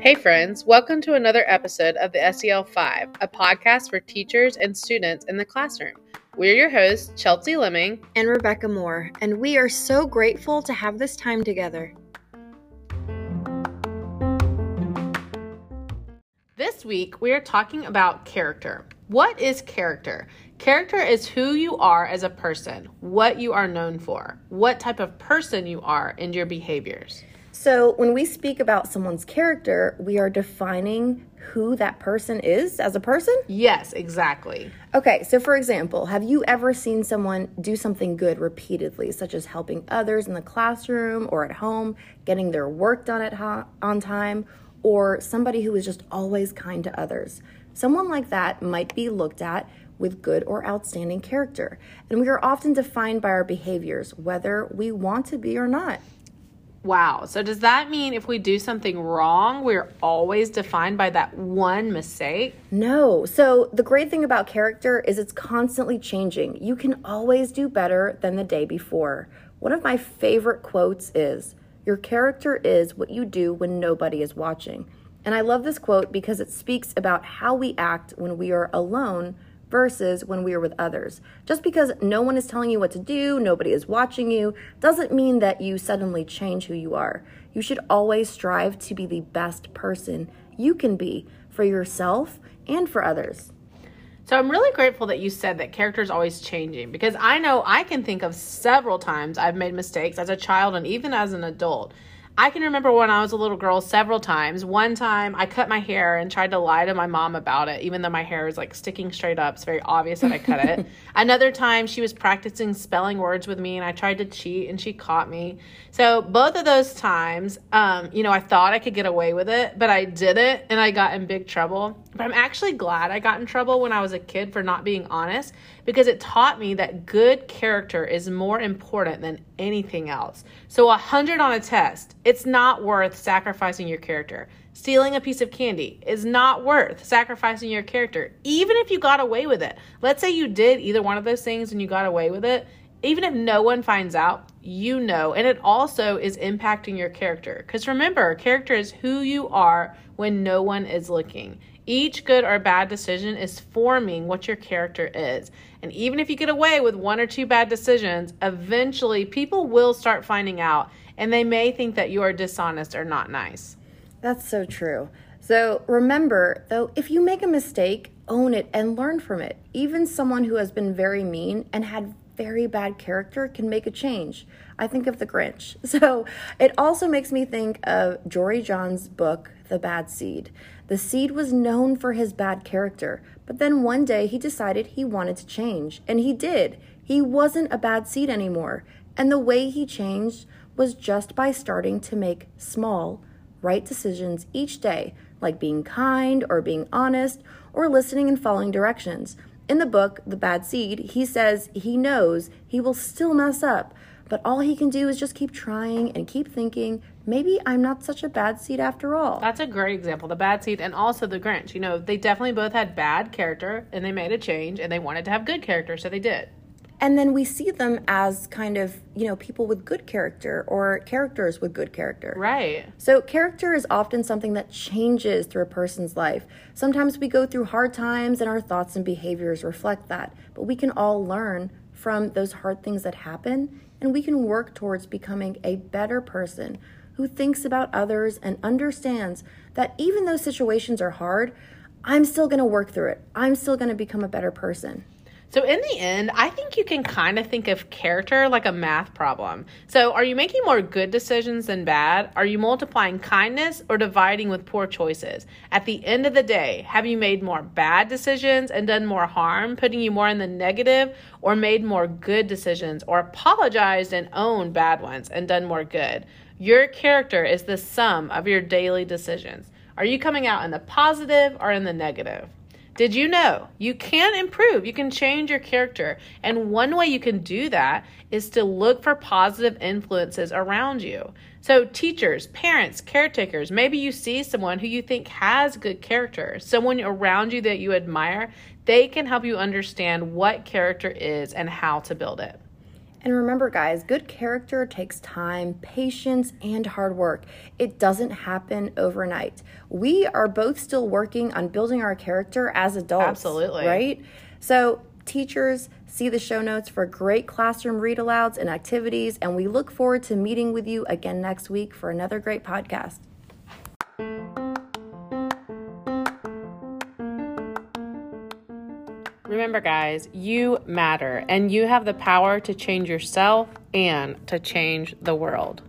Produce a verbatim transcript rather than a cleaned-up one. Hey friends, welcome to another episode of the S E L five, a podcast for teachers and students in the classroom. We're your hosts, Chelsea Lemming and Rebecca Moore, and we are so grateful to have this time together. This week, we are talking about character. What is character? Character is who you are as a person, what you are known for, what type of person you are, and your behaviors. So when we speak about someone's character, we are defining who that person is as a person? Yes, exactly. Okay, so for example, have you ever seen someone do something good repeatedly, such as helping others in the classroom or at home, getting their work done at ho- on time, or somebody who is just always kind to others? Someone like that might be looked at with good or outstanding character. And we are often defined by our behaviors, whether we want to be or not. Wow. So does that mean if we do something wrong, we're always defined by that one mistake? No. So the great thing about character is it's constantly changing. You can always do better than the day before. One of my favorite quotes is, "Your character is what you do when nobody is watching." And I love this quote because it speaks about how we act when we are alone versus when we are with others. Just because no one is telling you what to do, nobody is watching you, doesn't mean that you suddenly change who you are. You should always strive to be the best person you can be for yourself and for others. So I'm really grateful that you said that character is always changing, because I know I can think of several times I've made mistakes as a child and even as an adult. I can remember when I was a little girl several times. One time I cut my hair and tried to lie to my mom about it, even though my hair was like sticking straight up. It's very obvious that I cut it. Another time she was practicing spelling words with me and I tried to cheat and she caught me. So both of those times, um, you know, I thought I could get away with it, but I didn't and I got in big trouble. But I'm actually glad I got in trouble when I was a kid for not being honest, because it taught me that good character is more important than anything else. So one hundred on a test, it's not worth sacrificing your character. Stealing a piece of candy is not worth sacrificing your character, even if you got away with it. Let's say you did either one of those things and you got away with it. Even if no one finds out, you know, and it also is impacting your character. Because remember, character is who you are when no one is looking. Each good or bad decision is forming what your character is. And even if you get away with one or two bad decisions, eventually people will start finding out, and they may think that you are dishonest or not nice. That's so true. So remember, though, if you make a mistake, own it and learn from it. Even someone who has been very mean and had very bad character can make a change. I think of the Grinch. So it also makes me think of Jory John's book, The Bad Seed. The seed was known for his bad character, but then one day he decided he wanted to change, and he did. He wasn't a bad seed anymore, and the way he changed was just by starting to make small, right decisions each day, like being kind or being honest or listening and following directions. In the book, The Bad Seed, he says he knows he will still mess up, but all he can do is just keep trying and keep thinking, maybe I'm not such a bad seed after all. That's a great example, The Bad Seed and also The Grinch. You know, they definitely both had bad character and they made a change and they wanted to have good character, so they did. And then we see them as kind of, you know, people with good character or characters with good character. Right. So character is often something that changes through a person's life. Sometimes we go through hard times and our thoughts and behaviors reflect that. But we can all learn from those hard things that happen, and we can work towards becoming a better person who thinks about others and understands that even though situations are hard, I'm still going to work through it. I'm still going to become a better person. So in the end, I think you can kind of think of character like a math problem. So are you making more good decisions than bad? Are you multiplying kindness or dividing with poor choices? At the end of the day, have you made more bad decisions and done more harm, putting you more in the negative, or made more good decisions or apologized and owned bad ones and done more good? Your character is the sum of your daily decisions. Are you coming out in the positive or in the negative? Did you know you can improve? You can change your character. And one way you can do that is to look for positive influences around you. So teachers, parents, caretakers, maybe you see someone who you think has good character, someone around you that you admire. They can help you understand what character is and how to build it. And remember, guys, good character takes time, patience, and hard work. It doesn't happen overnight. We are both still working on building our character as adults. Absolutely. Right? So teachers, see the show notes for great classroom read-alouds and activities, and we look forward to meeting with you again next week for another great podcast. Remember, guys, you matter, and you have the power to change yourself and to change the world.